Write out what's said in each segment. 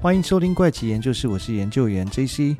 欢迎收听怪奇研究室，我是研究员 J.C。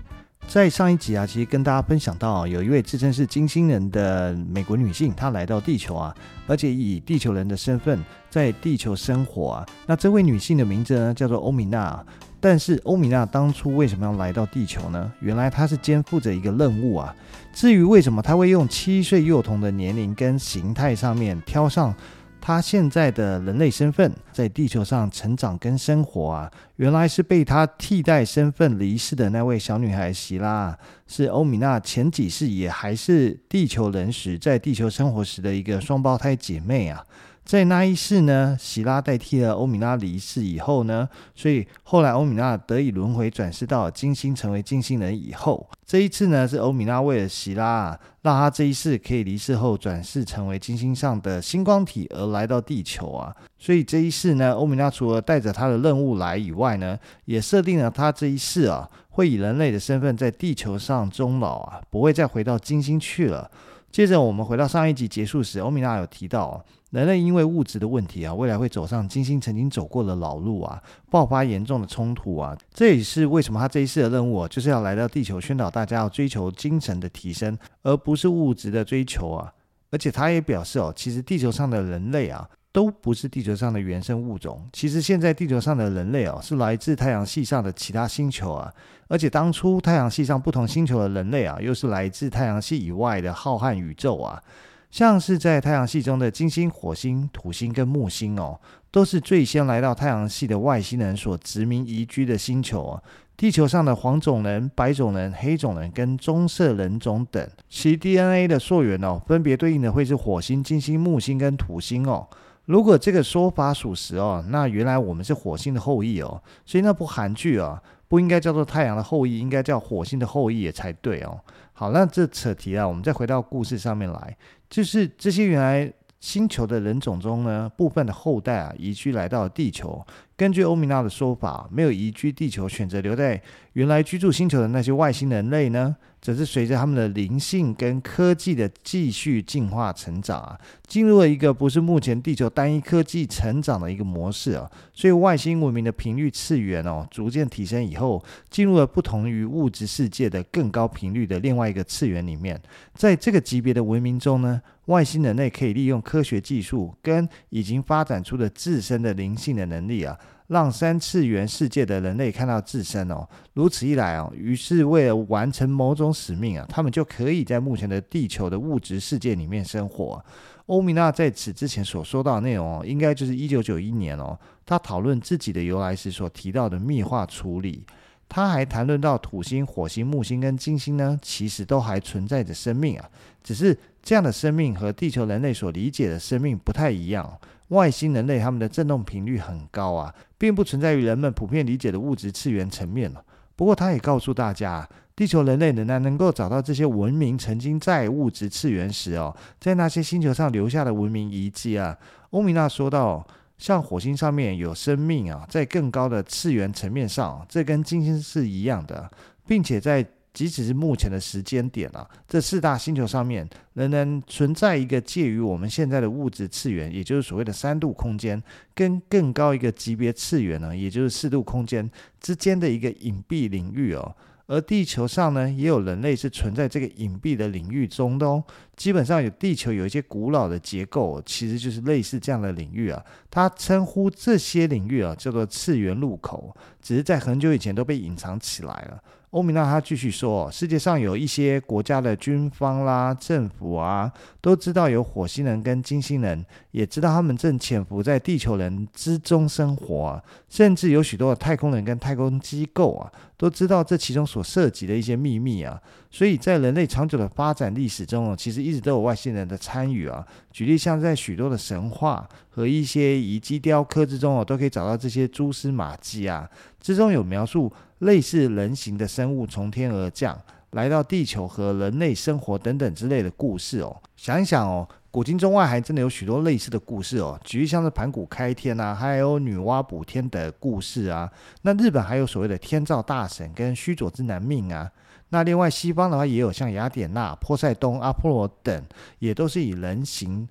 在上一集啊，其实跟大家分享到，有一位自称是金星人的美国女性，她来到地球啊，而且以地球人的身份在地球生活啊。那这位女性的名字呢，叫做欧米娜。但是欧米娜当初为什么要来到地球呢？原来她是肩负着一个任务啊。至于为什么她会用7岁幼童的年龄跟形态上面挑上她现在的人类身份，在地球上成长跟生活啊，原来是被她替代身份离世的那位小女孩席拉，是欧米娜前几世也还是地球人时，在地球生活时的一个双胞胎姐妹啊。在那一世呢，席拉代替了欧米娜离世以后呢，所以后来欧米娜得以轮回转世到金星，成为金星人以后，这一次呢是欧米娜为了席拉啊，让她这一世可以离世后转世成为金星上的星光体而来到地球啊。所以这一世呢，欧米娜除了带着她的任务来以外呢，也设定了她这一世啊会以人类的身份在地球上终老啊，不会再回到金星去了。接着我们回到上一集结束时，欧米娜有提到人类因为物质的问题啊，未来会走上金星曾经走过的老路啊，爆发严重的冲突啊。这也是为什么他这一次的任务啊，就是要来到地球宣导大家要追求精神的提升，而不是物质的追求啊。而且他也表示哦，其实地球上的人类啊都不是地球上的原生物种，其实现在地球上的人类是来自太阳系上的其他星球啊，而且当初太阳系上不同星球的人类啊，又是来自太阳系以外的浩瀚宇宙啊，像是在太阳系中的金星、火星、土星跟木星哦，都是最先来到太阳系的外星人所殖民移居的星球啊。地球上的黄种人、白种人、黑种人跟棕色人种等，其 DNA 的溯源哦，分别对应的会是火星、金星、木星跟土星哦。如果这个说法属实哦，那原来我们是火星的后裔哦，所以那部韩剧啊，不应该叫做太阳的后裔，应该叫火星的后裔也才对哦。好，那这扯题啊，我们再回到故事上面来，就是这些原来星球的人种中呢，部分的后代啊移居来到了地球。根据欧米娜的说法，没有移居地球，选择留在原来居住星球的那些外星人类呢，则是随着他们的灵性跟科技的继续进化成长啊，进入了一个不是目前地球单一科技成长的一个模式啊，所以外星文明的频率次元哦逐渐提升以后，进入了不同于物质世界的更高频率的另外一个次元里面。在这个级别的文明中呢，外星人类可以利用科学技术跟已经发展出的自身的灵性的能力啊，让3次元世界的人类看到自身哦。如此一来哦，于是为了完成某种使命啊，他们就可以在目前的地球的物质世界里面生活啊。欧米娜在此之前所说到的内容哦，应该就是1991年哦，她讨论自己的由来时所提到的密化处理。他还谈论到土星、火星、木星跟金星呢，其实都还存在着生命啊，只是这样的生命和地球人类所理解的生命不太一样。外星人类他们的振动频率很高啊，并不存在于人们普遍理解的物质次元层面了。不过他也告诉大家，地球人类仍然能够找到这些文明曾经在物质次元时哦，在那些星球上留下的文明遗迹啊。欧米娜说到，像火星上面有生命啊，在更高的次元层面上，这跟金星是一样的，并且在即使是目前的时间点啊，这4大星球上面仍然存在一个介于我们现在的物质次元，也就是所谓的3度空间，跟更高一个级别次元呢，也就是4度空间之间的一个隐蔽领域哦。而地球上呢，也有人类是存在这个隐蔽的领域中的哦。基本上有地球有一些古老的结构，其实就是类似这样的领域啊。它称呼这些领域啊叫做次元入口，只是在很久以前都被隐藏起来了。欧米娜她继续说，世界上有一些国家的军方啦、政府啊，都知道有火星人跟金星人，也知道他们正潜伏在地球人之中生活啊，甚至有许多的太空人跟太空机构啊，都知道这其中所涉及的一些秘密啊。所以在人类长久的发展历史中，其实一直都有外星人的参与啊。举例像在许多的神话和一些遗迹雕刻之中，都可以找到这些蛛丝马迹啊。之中有描述类似人形的生物从天而降，来到地球和人类生活等等之类的故事哦。想一想哦，古今中外还真的有许多类似的故事哦，举例像是盘古开天啊，还有女娲补天的故事啊。那日本还有所谓的天照大神跟须佐之男命啊。那另外西方的话也有像雅典娜、波塞冬、阿波罗等，也都是以人形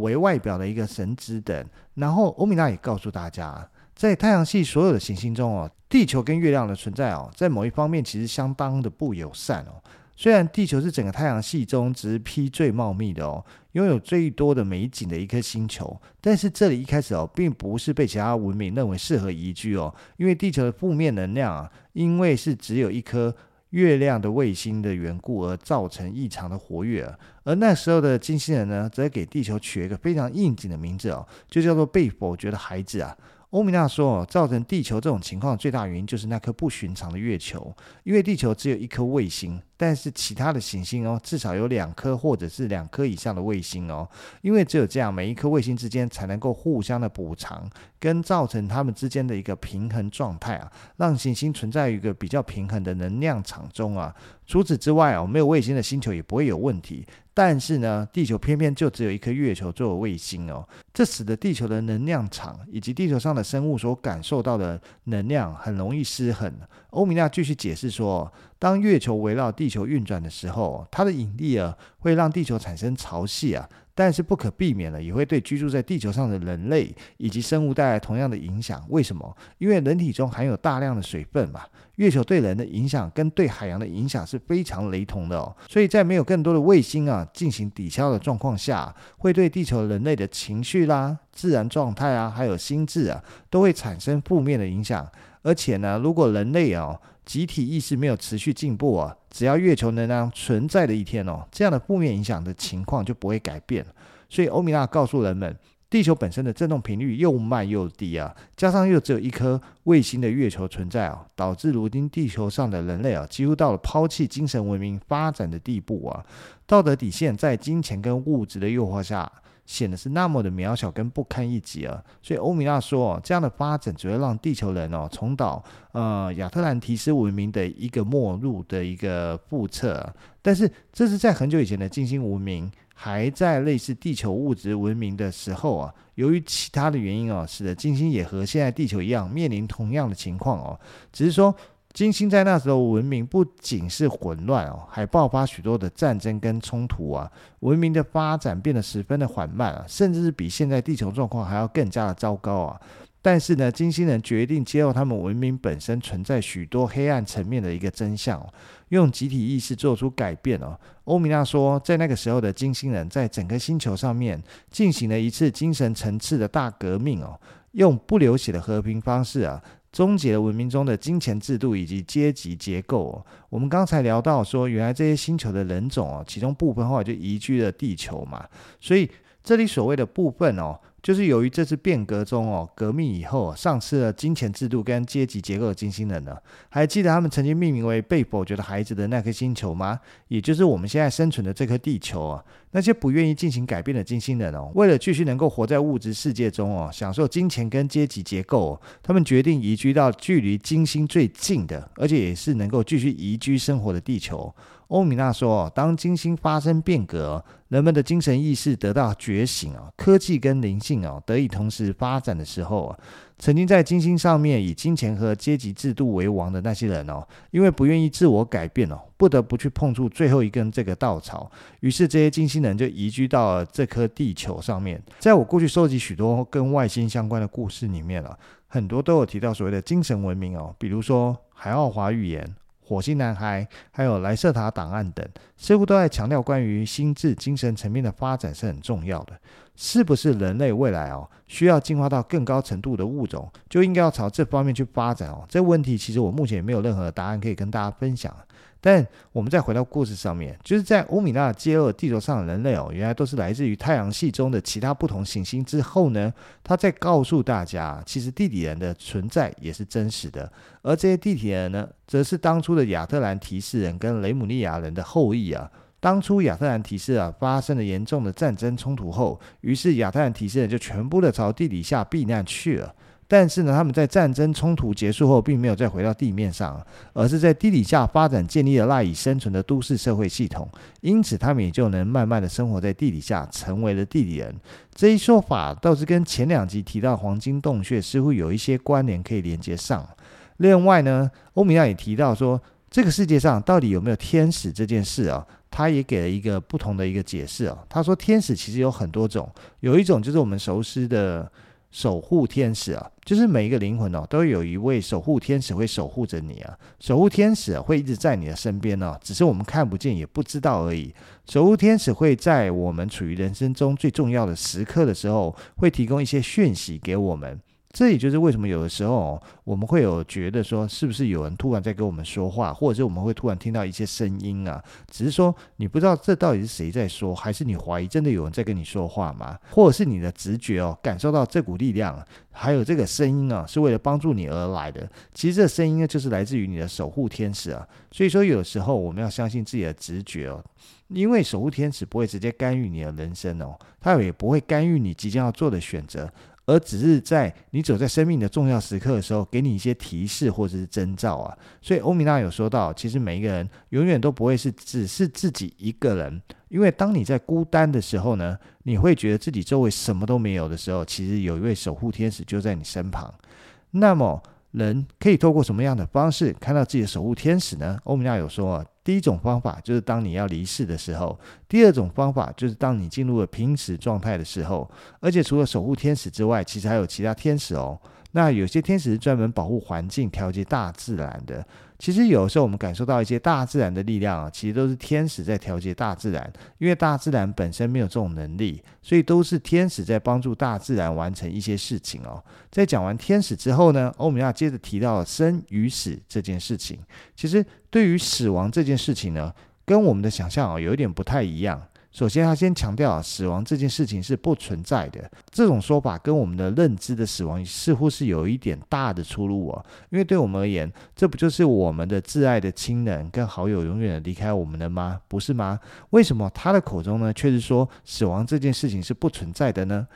为外表的一个神祇等。然后欧米娜也告诉大家，在太阳系所有的行星中哦，地球跟月亮的存在哦，在某一方面其实相当的不友善哦。虽然地球是整个太阳系中植被最茂密的哦，拥有最多的美景的一颗星球，但是这里一开始哦，并不是被其他文明认为适合宜居哦，因为地球的负面能量啊，因为是只有一颗月亮的卫星的缘故而造成异常的活跃，而那时候的金星人呢，则给地球取了一个非常应景的名字哦，就叫做被否决的孩子啊。欧米娜说哦，造成地球这种情况最大原因就是那颗不寻常的月球，因为地球只有一颗卫星，但是其他的行星哦，至少有两颗或者是两颗以上的卫星哦，因为只有这样，每一颗卫星之间才能够互相的补偿，跟造成它们之间的一个平衡状态啊，让行星存在于一个比较平衡的能量场中啊。除此之外哦，没有卫星的星球也不会有问题。但是呢，地球偏偏就只有一颗月球作为卫星哦，这使得地球的能量场以及地球上的生物所感受到的能量很容易失衡。欧米娜继续解释说，当月球围绕地球运转的时候，它的引力啊会让地球产生潮汐啊，但是不可避免的也会对居住在地球上的人类以及生物带来同样的影响。为什么？因为人体中含有大量的水分嘛。月球对人的影响跟对海洋的影响是非常雷同的哦，所以在没有更多的卫星啊进行抵消的状况下，会对地球人类的情绪啦、自然状态啊，还有心智啊，都会产生负面的影响。而且呢，如果人类哦集体意识没有持续进步啊，只要月球能量存在的一天哦，这样的负面影响的情况就不会改变。所以欧米娜告诉人们，地球本身的振动频率又慢又低啊，加上又只有一颗卫星的月球存在啊，导致如今地球上的人类啊，几乎到了抛弃精神文明发展的地步啊，道德底线在金钱跟物质的诱惑下，显得是那么的渺小跟不堪一击啊。所以欧米娜说，这样的发展只会让地球人哦重蹈亚特兰提斯文明的一个末路的一个覆辙啊。但是这是在很久以前的金星文明还在类似地球物质文明的时候啊，由于其他的原因哦，使得金星也和现在地球一样面临同样的情况哦，只是说金星在那时候文明不仅是混乱哦，还爆发许多的战争跟冲突啊，文明的发展变得十分的缓慢啊，甚至是比现在地球状况还要更加的糟糕啊。但是呢，金星人决定揭露他们文明本身存在许多黑暗层面的一个真相哦，用集体意识做出改变哦。欧米娜说，在那个时候的金星人在整个星球上面进行了一次精神层次的大革命哦，用不流血的和平方式啊，终结了文明中的金钱制度以及阶级结构哦。我们刚才聊到说，原来这些星球的人种哦，其中部分后来就移居了地球嘛，所以这里所谓的部分哦，就是由于这次变革中哦，革命以后哦，丧失了金钱制度跟阶级结构的金星人呢，还记得他们曾经命名为被否决的孩子的那颗星球吗？也就是我们现在生存的这颗地球啊。那些不愿意进行改变的金星人哦，为了继续能够活在物质世界中哦，享受金钱跟阶级结构哦，他们决定移居到距离金星最近的，而且也是能够继续宜居生活的地球。欧米娜说，当金星发生变革，人们的精神意识得到觉醒哦，科技跟灵性哦得以同时发展的时候啊，曾经在金星上面以金钱和阶级制度为王的那些人哦，因为不愿意自我改变哦，不得不去碰触最后一根这个稻草，于是这些金星人就移居到了这颗地球上面。在我过去收集许多跟外星相关的故事里面啊，很多都有提到所谓的精神文明哦，比如说海奥华预言、火星男孩还有莱瑟塔档案等，似乎都在强调关于心智精神层面的发展是很重要的。是不是人类未来哦需要进化到更高程度的物种，就应该要朝这方面去发展哦？这问题其实我目前也没有任何答案可以跟大家分享。但我们再回到故事上面，就是在欧米娜揭露地球上的人类哦，原来都是来自于太阳系中的其他不同行星之后呢，他再告诉大家，其实地底人的存在也是真实的，而这些地底人呢，则是当初的亚特兰提斯人跟雷姆尼亚人的后裔啊。当初亚特兰提斯啊发生了严重的战争冲突后，于是亚特兰提斯人就全部的朝地底下避难去了。但是呢，他们在战争冲突结束后，并没有再回到地面上，而是在地底下发展建立了赖以生存的都市社会系统，因此他们也就能慢慢的生活在地底下，成为了地底人。这一说法倒是跟前两集提到黄金洞穴似乎有一些关联可以连接上。另外呢，欧米娜也提到说，这个世界上到底有没有天使这件事啊，他也给了一个不同的一个解释啊。他说，天使其实有很多种，有一种就是我们熟悉的守护天使啊，就是每一个灵魂哦，都有一位守护天使会守护着你啊。守护天使会一直在你的身边哦，只是我们看不见也不知道而已。守护天使会在我们处于人生中最重要的时刻的时候，会提供一些讯息给我们。这也就是为什么有的时候我们会有觉得说，是不是有人突然在跟我们说话，或者是我们会突然听到一些声音啊，只是说你不知道这到底是谁在说，还是你怀疑真的有人在跟你说话吗？或者是你的直觉哦，感受到这股力量还有这个声音啊，是为了帮助你而来的。其实这声音呢，就是来自于你的守护天使啊。所以说有时候我们要相信自己的直觉哦，因为守护天使不会直接干预你的人生哦，他也不会干预你即将要做的选择，而只是在你走在生命的重要时刻的时候，给你一些提示或者是征兆啊。所以欧米娜有说到，其实每一个人永远都不会是只是自己一个人，因为当你在孤单的时候呢，你会觉得自己周围什么都没有的时候，其实有一位守护天使就在你身旁。那么人可以透过什么样的方式看到自己的守护天使呢？欧米娜有说啊，第一种方法就是当你要离世的时候，第二种方法就是当你进入了濒死状态的时候。而且除了守护天使之外，其实还有其他天使哦。那有些天使是专门保护环境、调节大自然的。其实有时候我们感受到一些大自然的力量啊，其实都是天使在调节大自然，因为大自然本身没有这种能力，所以都是天使在帮助大自然完成一些事情哦。在讲完天使之后呢，欧米娜接着提到生与死这件事情。其实对于死亡这件事情呢，跟我们的想象有一点不太一样。首先他先强调死亡这件事情是不存在的，这种说法跟我们的认知的死亡似乎是有一点大的出入哦。因为对我们而言，这不就是我们的挚爱的亲人跟好友永远离开我们了吗？不是吗？为什么他的口中呢却是说死亡这件事情是不存在的呢？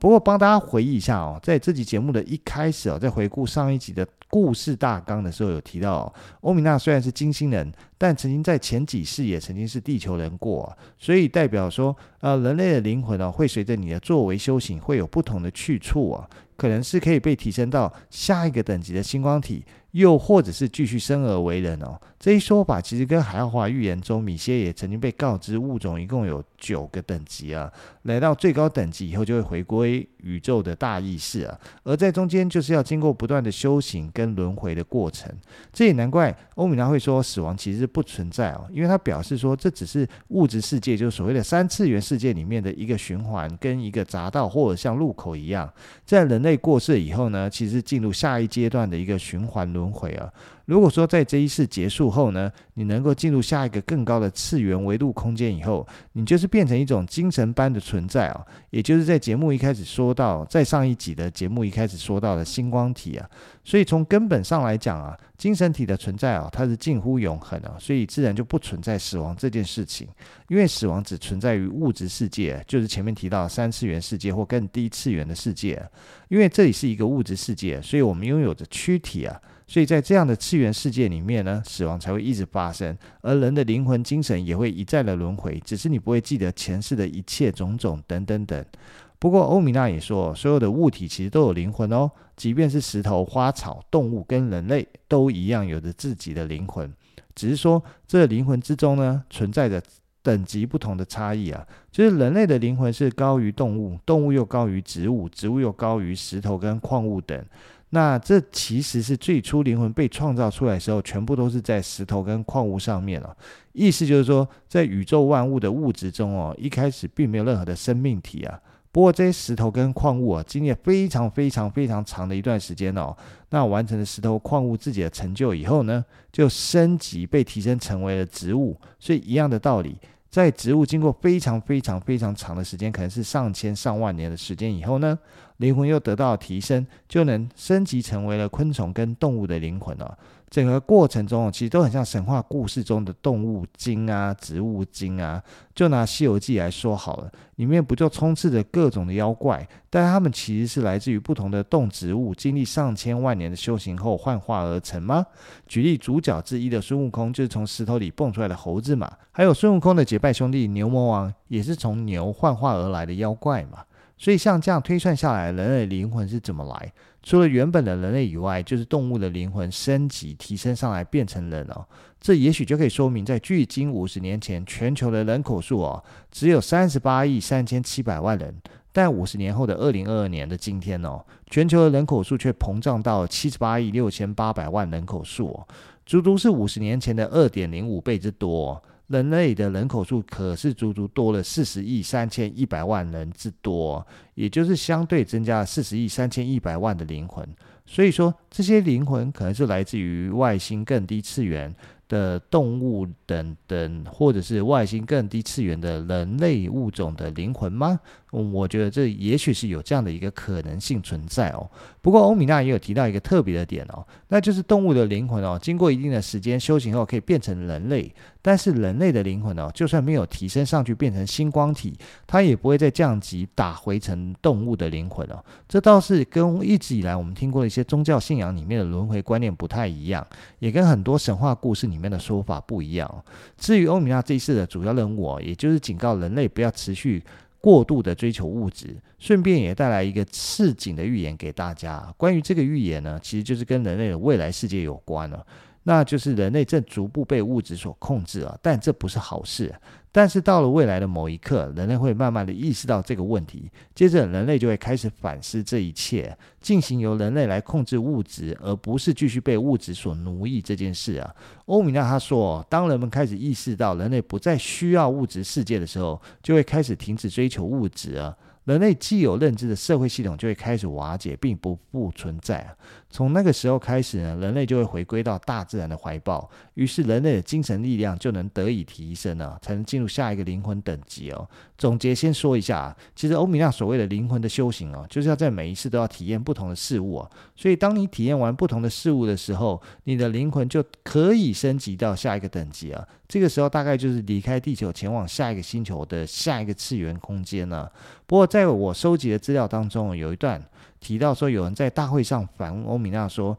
不过帮大家回忆一下哦，在这集节目的一开始哦，在回顾上一集的故事大纲的时候有提到哦，欧米娜虽然是金星人，但曾经在前几世也曾经是地球人过哦，所以代表说人类的灵魂哦，会随着你的作为修行会有不同的去处哦，可能是可以被提升到下一个等级的星光体，又或者是继续生而为人哦。这一说法其实跟海奥华预言中米歇也曾经被告知物种一共有9个等级啊，来到最高等级以后就会回归宇宙的大意识啊，而在中间就是要经过不断的修行跟轮回的过程。这也难怪欧米娜会说死亡其实是不存在哦，因为他表示说这只是物质世界，就是所谓的3次元世界里面的一个循环跟一个匝道或者像路口一样，在人类过世以后呢，其实进入下一阶段的一个循环轮回啊。如果说在这一世结束后呢，你能够进入下一个更高的次元维度空间以后，你就是变成一种精神般的存在哦，也就是在节目一开始说到，在上一集的节目一开始说到的星光体啊。所以从根本上来讲啊，精神体的存在啊，它是近乎永恒啊，所以自然就不存在死亡这件事情，因为死亡只存在于物质世界，就是前面提到3次元世界或更低次元的世界，因为这里是一个物质世界，所以我们拥有着躯体啊，所以在这样的次元世界里面呢，死亡才会一直发生，而人的灵魂精神也会一再的轮回，只是你不会记得前世的一切种种等等等。不过欧米娜也说，所有的物体其实都有灵魂哦，即便是石头、花草、动物跟人类都一样有着自己的灵魂，只是说这灵魂之中呢，存在着等级不同的差异啊，就是人类的灵魂是高于动物，动物又高于植物，植物又高于石头跟矿物等。那这其实是最初灵魂被创造出来的时候，全部都是在石头跟矿物上面哦。意思就是说，在宇宙万物的物质中哦，一开始并没有任何的生命体啊。不过这些石头跟矿物啊，经历了非常长的一段时间哦，那完成了石头矿物自己的成就以后呢，就升级被提升成为了植物。所以一样的道理，在植物经过非常长的时间，可能是上千上万年的时间以后呢，灵魂又得到提升，就能升级成为了昆虫跟动物的灵魂哦。整个过程中其实都很像神话故事中的动物精啊、植物精啊。就拿《西游记》来说好了，里面不就充斥着各种的妖怪，但他们其实是来自于不同的动植物，经历上千万年的修行后幻化而成吗？举例，主角之一的孙悟空就是从石头里蹦出来的猴子嘛，还有孙悟空的结拜兄弟牛魔王也是从牛幻化而来的妖怪嘛。所以像这样推算下来，人类灵魂是怎么来？除了原本的人类以外，就是动物的灵魂升级提升上来变成人哦。这也许就可以说明，在距今50年前，全球的人口数只有38亿3700万人，但50年后的2022年的今天全球的人口数却膨胀到78亿6800万人口数足足是50年前的2.05倍之多人类的人口数可是足足多了40亿3100万人之多，也就是相对增加了40亿3100万的灵魂。所以说，这些灵魂可能是来自于外星更低次元的动物等等，或者是外星更低次元的人类物种的灵魂吗？我觉得这也许是有这样的一个可能性存在不过欧米娜也有提到一个特别的点那就是动物的灵魂经过一定的时间修行后可以变成人类，但是人类的灵魂就算没有提升上去变成星光体，它也不会再降级打回成动物的灵魂这倒是跟一直以来我们听过的一些宗教信仰里面的轮回观念不太一样，也跟很多神话故事里面的说法不一样至于欧米娜这一次的主要任务也就是警告人类不要持续过度的追求物质，顺便也带来一个市井的预言给大家。关于这个预言呢，其实就是跟人类的未来世界有关那就是人类正逐步被物质所控制但这不是好事。但是到了未来的某一刻，人类会慢慢的意识到这个问题，接着人类就会开始反思这一切，进行由人类来控制物质，而不是继续被物质所奴役这件事欧米娜他说，当人们开始意识到人类不再需要物质世界的时候，就会开始停止追求物质人类既有认知的社会系统就会开始瓦解并不复存在从那个时候开始呢，人类就会回归到大自然的怀抱，于是人类的精神力量就能得以提升才能进入下一个灵魂等级总结先说一下，其实欧米娜所谓的灵魂的修行就是要在每一次都要体验不同的事物所以当你体验完不同的事物的时候，你的灵魂就可以升级到下一个等级这个时候大概就是离开地球前往下一个星球的下一个次元空间不过在我收集的资料当中，有一段提到说，有人在大会上反问欧米娜说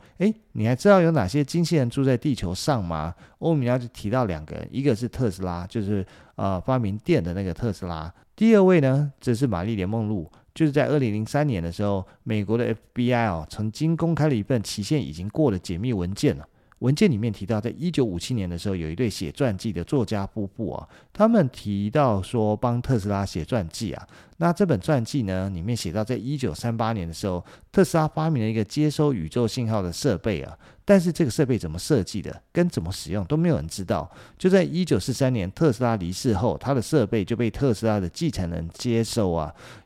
你还知道有哪些金星人住在地球上吗？欧米娜就提到两个人，一个是特斯拉，就是发明电的那个特斯拉，第二位呢则是玛丽莲梦露，就是在2003年的时候，美国的 FBI 曾经公开了一份期限已经过的解密文件文件里面提到，在1957年的时候，有一对写传记的作家夫妇他们提到说帮特斯拉写传记那这本传记呢，里面写到，在1938年的时候，特斯拉发明了一个接收宇宙信号的设备但是这个设备怎么设计的，跟怎么使用都没有人知道。就在1943年特斯拉离世后，他的设备就被特斯拉的继承人接收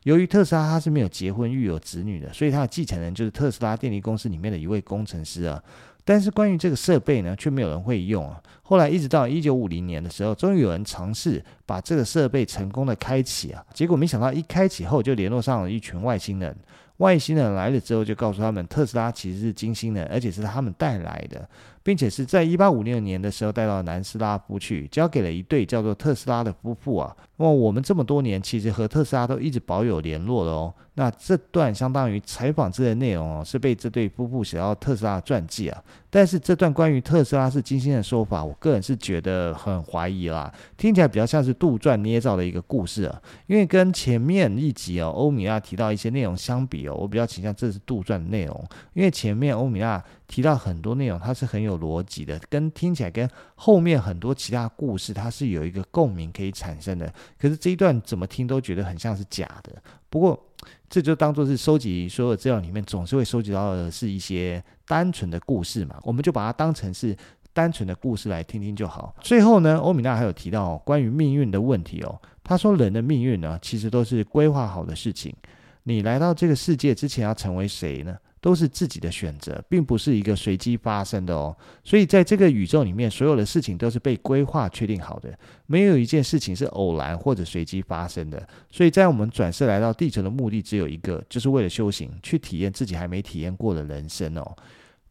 由于特斯拉他是没有结婚育有子女的，所以他的继承人就是特斯拉电力公司里面的一位工程师但是关于这个设备呢，却没有人会用后来一直到1950年的时候，终于有人尝试把这个设备成功的开启结果没想到一开启后就联络上了一群外星人。外星人来了之后就告诉他们，特斯拉其实是金星人，而且是他们带来的，并且是在1856年的时候带到南斯拉夫去，交给了一对叫做特斯拉的夫妇那么我们这么多年其实和特斯拉都一直保有联络了那这段相当于采访之类的内容是被这对夫妇写到特斯拉的传记但是这段关于特斯拉是金星人的说法，我个人是觉得很怀疑啦，听起来比较像是杜撰捏造的一个故事因为跟前面一集欧米娜提到一些内容相比我比较倾向这是杜撰的内容，因为前面欧米娜提到很多内容它是很有逻辑的，跟听起来跟后面很多其他故事它是有一个共鸣可以产生的，可是这一段怎么听都觉得很像是假的。不过这就当作是收集所有资料里面总是会收集到的是一些单纯的故事嘛，我们就把它当成是单纯的故事来听听就好。最后呢，欧米娜还有提到关于命运的问题他说人的命运呢，其实都是规划好的事情，你来到这个世界之前要成为谁呢，都是自己的选择，并不是一个随机发生的所以在这个宇宙里面，所有的事情都是被规划确定好的，没有一件事情是偶然或者随机发生的。所以在我们转世来到地球的目的只有一个，就是为了修行，去体验自己还没体验过的人生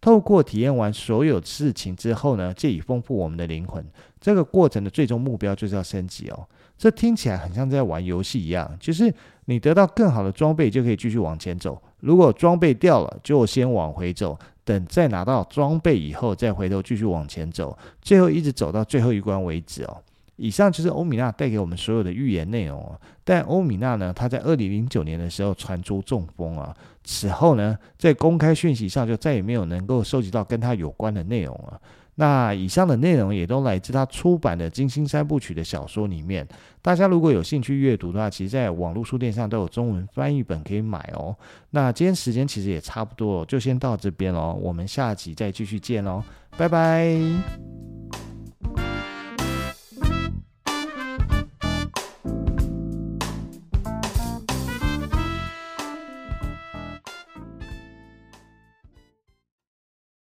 透过体验完所有事情之后呢，借以丰富我们的灵魂，这个过程的最终目标就是要升级这听起来很像在玩游戏一样，就是你得到更好的装备就可以继续往前走，如果装备掉了就先往回走，等再拿到装备以后再回头继续往前走，最后一直走到最后一关为止以上就是欧米娜带给我们所有的预言内容。但欧米娜呢，她在2009年的时候传出中风啊，此后呢，在公开讯息上就再也没有能够收集到跟她有关的内容啊。那以上的内容也都来自他出版的《金星三部曲》的小说里面，大家如果有兴趣阅读的话，其实在网络书店上都有中文翻译本可以买哦。那今天时间其实也差不多，就先到这边哦，我们下集再继续见哦，拜拜。